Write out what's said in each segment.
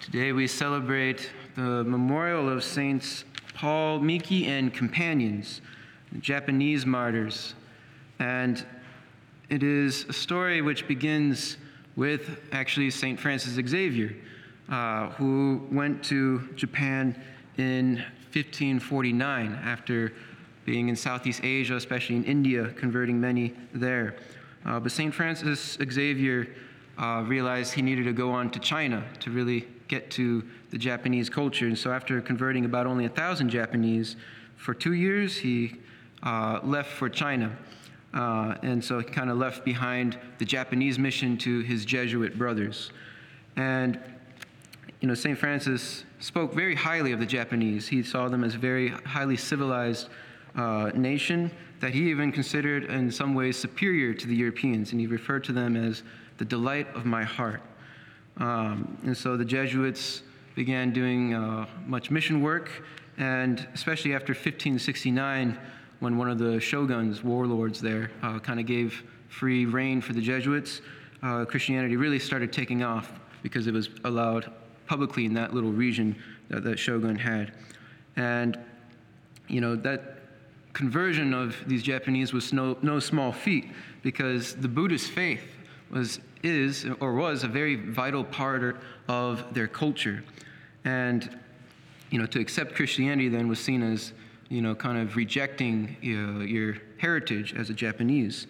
Today we celebrate the memorial of Saints Paul Miki and companions, the Japanese martyrs. And it is a story which begins with actually St. Francis Xavier, who went to Japan in 1549 after being in Southeast Asia, especially in India, converting many there. But St. Francis Xavier realized he needed to go on to China to really get to the Japanese culture. And so after converting about only 1,000 Japanese, for 2 years he left for China. And so he kind of left behind the Japanese mission to his Jesuit brothers. And, you know, St. Francis spoke very highly of the Japanese. He saw them as a very highly civilized nation that he even considered in some ways superior to the Europeans. And he referred to them as the delight of my heart. And so the Jesuits began doing much mission work, and especially after 1569, when one of the shoguns, warlords there, kind of gave free rein for the Jesuits, Christianity really started taking off because it was allowed publicly in that little region that that shogun had. And, you know, that conversion of these Japanese was no small feat, because the Buddhist faith was a very vital part of their culture. And, you know, to accept Christianity then was seen as, you know, kind of rejecting your heritage as a Japanese.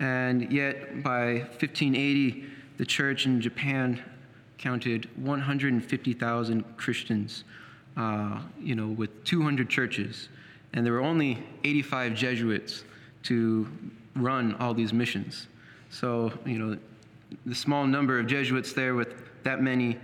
And yet by 1580, the church in Japan counted 150,000 Christians, you know, with 200 churches. And there were only 85 Jesuits to run all these missions. So, you know, the small number of Jesuits there with that many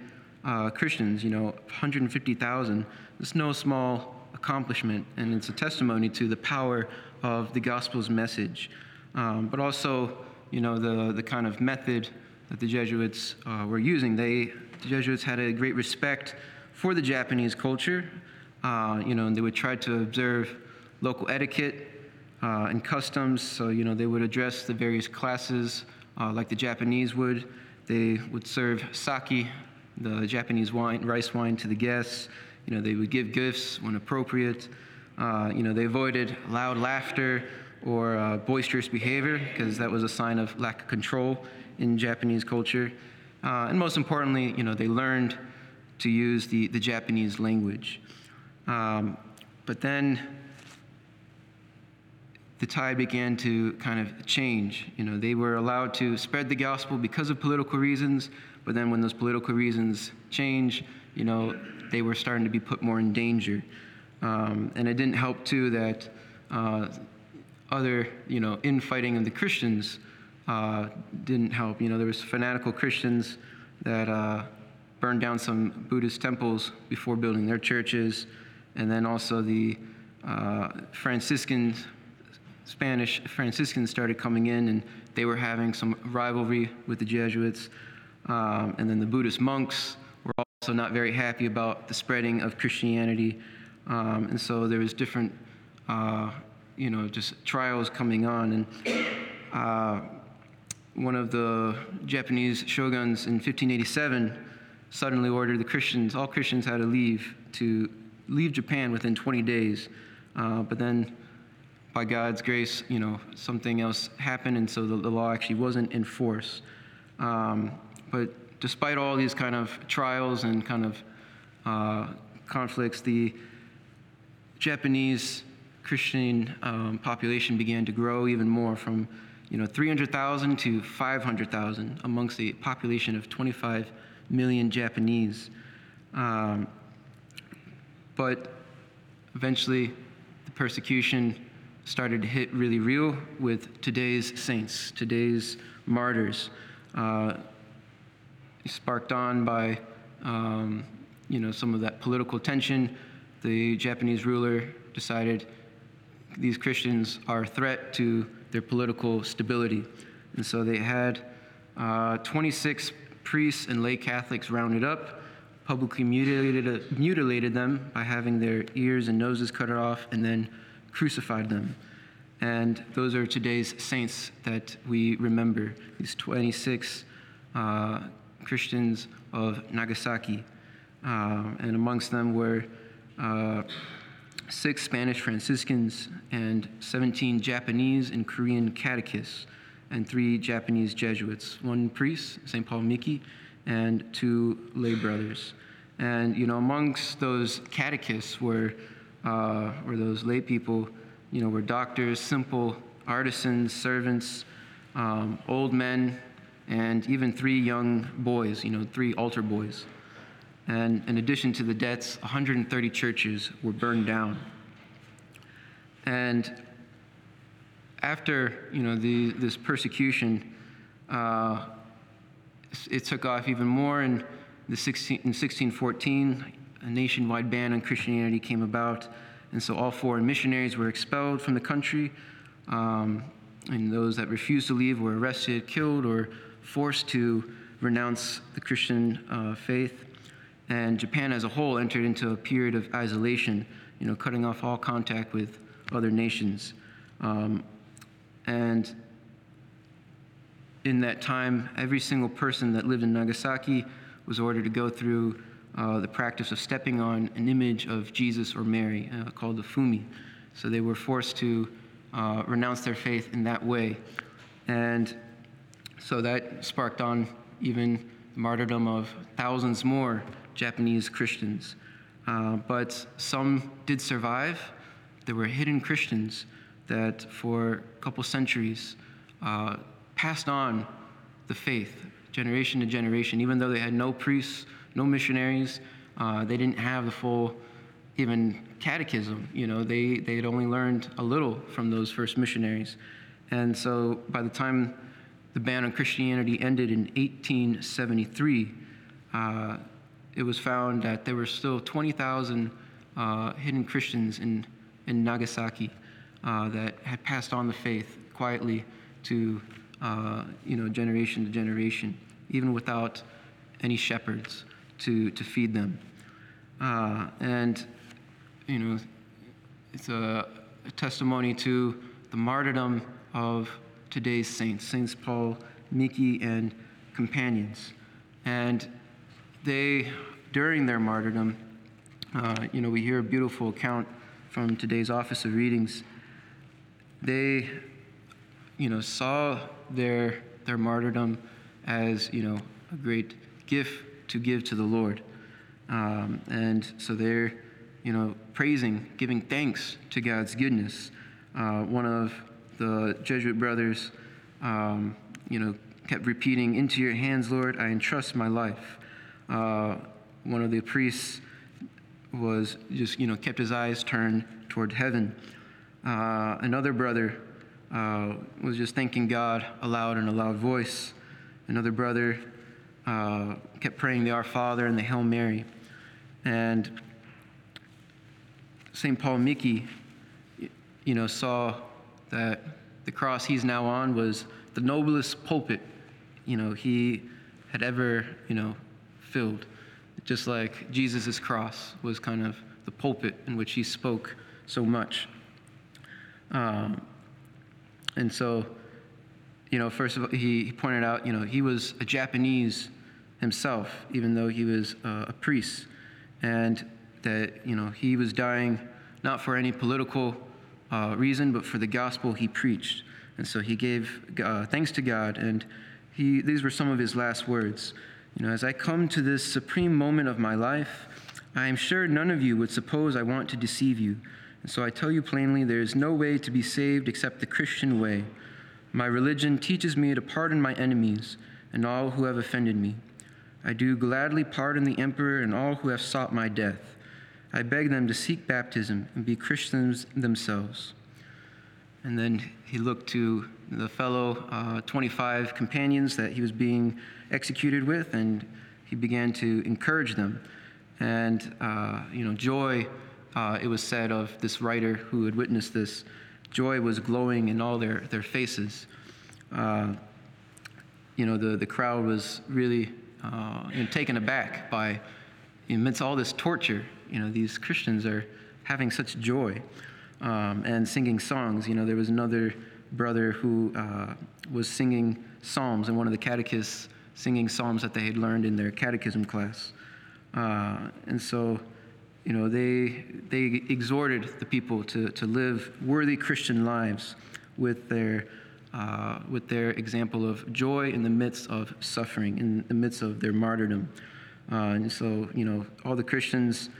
Christians, you know, 150,000, it's no small accomplishment, and it's a testimony to the power of the gospel's message, but also, you know, the kind of method that the Jesuits were using. The Jesuits had a great respect for the Japanese culture, you know, and they would try to observe local etiquette and customs. So, you know, they would address the various classes like the Japanese would. They would serve sake, the Japanese wine, rice wine, to the guests. You know, they would give gifts when appropriate. You know, they avoided loud laughter or boisterous behavior, because that was a sign of lack of control in Japanese culture. And most importantly, you know, they learned to use the Japanese language. But then the tide began to kind of change. You know, they were allowed to spread the gospel because of political reasons, but then when those political reasons change, you know, they were starting to be put more in danger. And it didn't help, too, that other, you know, infighting of the Christians didn't help. You know, there was fanatical Christians that burned down some Buddhist temples before building their churches, and then also the Spanish Franciscans started coming in, and they were having some rivalry with the Jesuits. And then the Buddhist monks were also not very happy about the spreading of Christianity. And so there was different, you know, just trials coming on. And one of the Japanese shoguns in 1587 suddenly ordered the Christians, all Christians had to leave Japan within 20 days. But then by God's grace, you know, something else happened, and so the law actually wasn't in force. But despite all these kind of trials and kind of conflicts, the Japanese Christian population began to grow even more, from, you know, 300,000 to 500,000 amongst the population of 25 million Japanese. But eventually the persecution started to hit really real with today's saints, today's martyrs. Sparked on by, you know, some of that political tension, the Japanese ruler decided these Christians are a threat to their political stability. And so they had 26 priests and lay Catholics rounded up, publicly mutilated them by having their ears and noses cut off, and then crucified them. And those are today's saints that we remember, these 26 Christians of Nagasaki. and amongst them were 6 Spanish Franciscans and 17 Japanese and Korean catechists and 3 Japanese Jesuits, 1 priest, St. Paul Miki, and 2 lay brothers. And, you know, amongst those catechists were, or those lay people, you know, were doctors, simple artisans, servants, old men, and even 3 young boys, you know, 3 altar boys. And in addition to the deaths, 130 churches were burned down. And after, you know, this persecution, it took off even more. And in 1614, a nationwide ban on Christianity came about. And so all foreign missionaries were expelled from the country. And those that refused to leave were arrested, killed, or forced to renounce the Christian faith. And Japan as a whole entered into a period of isolation, you know, cutting off all contact with other nations. And in that time, every single person that lived in Nagasaki was ordered to go through the practice of stepping on an image of Jesus or Mary, called the fumi. So they were forced to renounce their faith in that way. And so that sparked on even the martyrdom of thousands more Japanese Christians. But some did survive. There were hidden Christians that for a couple centuries passed on the faith, generation to generation, even though they had no priests, no missionaries. They didn't have the full even catechism. You know, they had only learned a little from those first missionaries. And so by the time the ban on Christianity ended in 1873, it was found that there were still 20,000 hidden Christians in Nagasaki that had passed on the faith quietly to, you know, generation to generation, even without any shepherds to feed them. And, you know, it's a testimony to the martyrdom of today's saints, Saints Paul, Miki, and companions. And they, during their martyrdom, you know, we hear a beautiful account from today's Office of Readings. They, you know, saw their martyrdom as, you know, a great gift to give to the Lord. And so they're, you know, praising, giving thanks to God's goodness. One of the Jesuit brothers, you know, kept repeating, "Into your hands, Lord, I entrust my life." One of the priests was just, you know, kept his eyes turned toward heaven. Another brother was just thanking God aloud in a loud voice. Another brother kept praying the Our Father and the Hail Mary. And St. Paul Miki, you know, saw that the cross he's now on was the noblest pulpit, you know, he had ever, you know, filled. Just like Jesus' cross was kind of the pulpit in which he spoke so much. And so, you know, first of all, he pointed out, you know, he was a Japanese himself, even though he was a priest, and that, you know, he was dying not for any political reason, but for the gospel he preached. And so he gave thanks to God, and these were some of his last words. You know, as I come to this supreme moment of my life, I am sure none of you would suppose I want to deceive you. And so I tell you plainly, there is no way to be saved except the Christian way. My religion teaches me to pardon my enemies and all who have offended me. I do gladly pardon the emperor and all who have sought my death. I beg them to seek baptism and be Christians themselves. And then he looked to the fellow 25 companions that he was being executed with, and he began to encourage them. And, you know, joy, it was said of this writer who had witnessed this, joy was glowing in all their faces. You know, the crowd was really you know, taken aback by, amidst all this torture, you know, these Christians are having such joy and singing songs. You know, there was another brother who was singing psalms, and one of the catechists singing psalms that they had learned in their catechism class. And so, you know, they exhorted the people to live worthy Christian lives with their example of joy in the midst of suffering, in the midst of their martyrdom. And so, you know, all the Christians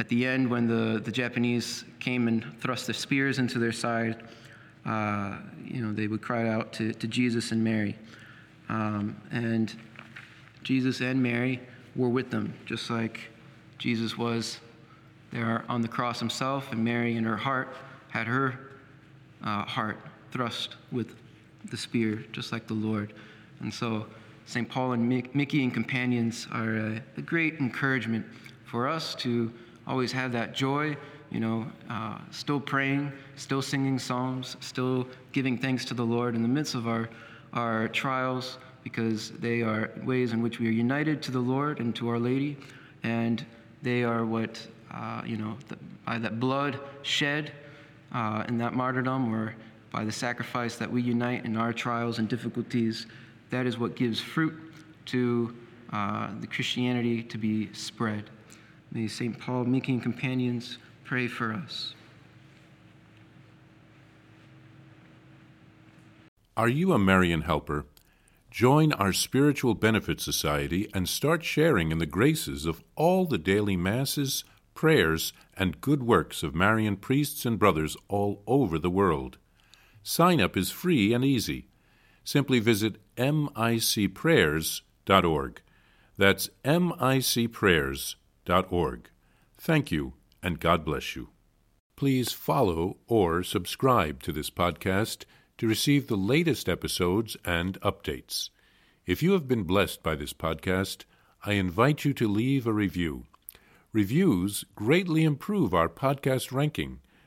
at the end, when the Japanese came and thrust their spears into their side, you know, they would cry out to Jesus and Mary. And Jesus and Mary were with them, just like Jesus was there on the cross himself, and Mary in her heart had her heart thrust with the spear, just like the Lord. And so St. Paul and Miki and companions are a great encouragement for us to always have that joy, you know, still praying, still singing psalms, still giving thanks to the Lord in the midst of our trials, because they are ways in which we are united to the Lord and to Our Lady, and they are what, you know, by that blood shed in that martyrdom, or by the sacrifice that we unite in our trials and difficulties, that is what gives fruit to the Christianity to be spread. May St. Paul, Miki, and companions pray for us. Are you a Marian helper? Join our Spiritual Benefit Society and start sharing in the graces of all the daily masses, prayers, and good works of Marian priests and brothers all over the world. Sign up is free and easy. Simply visit micprayers.org. That's micprayers.org. Thank you, and God bless you. Please follow or subscribe to this podcast to receive the latest episodes and updates. If you have been blessed by this podcast, I invite you to leave a review. Reviews greatly improve our podcast ranking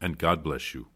and God bless you.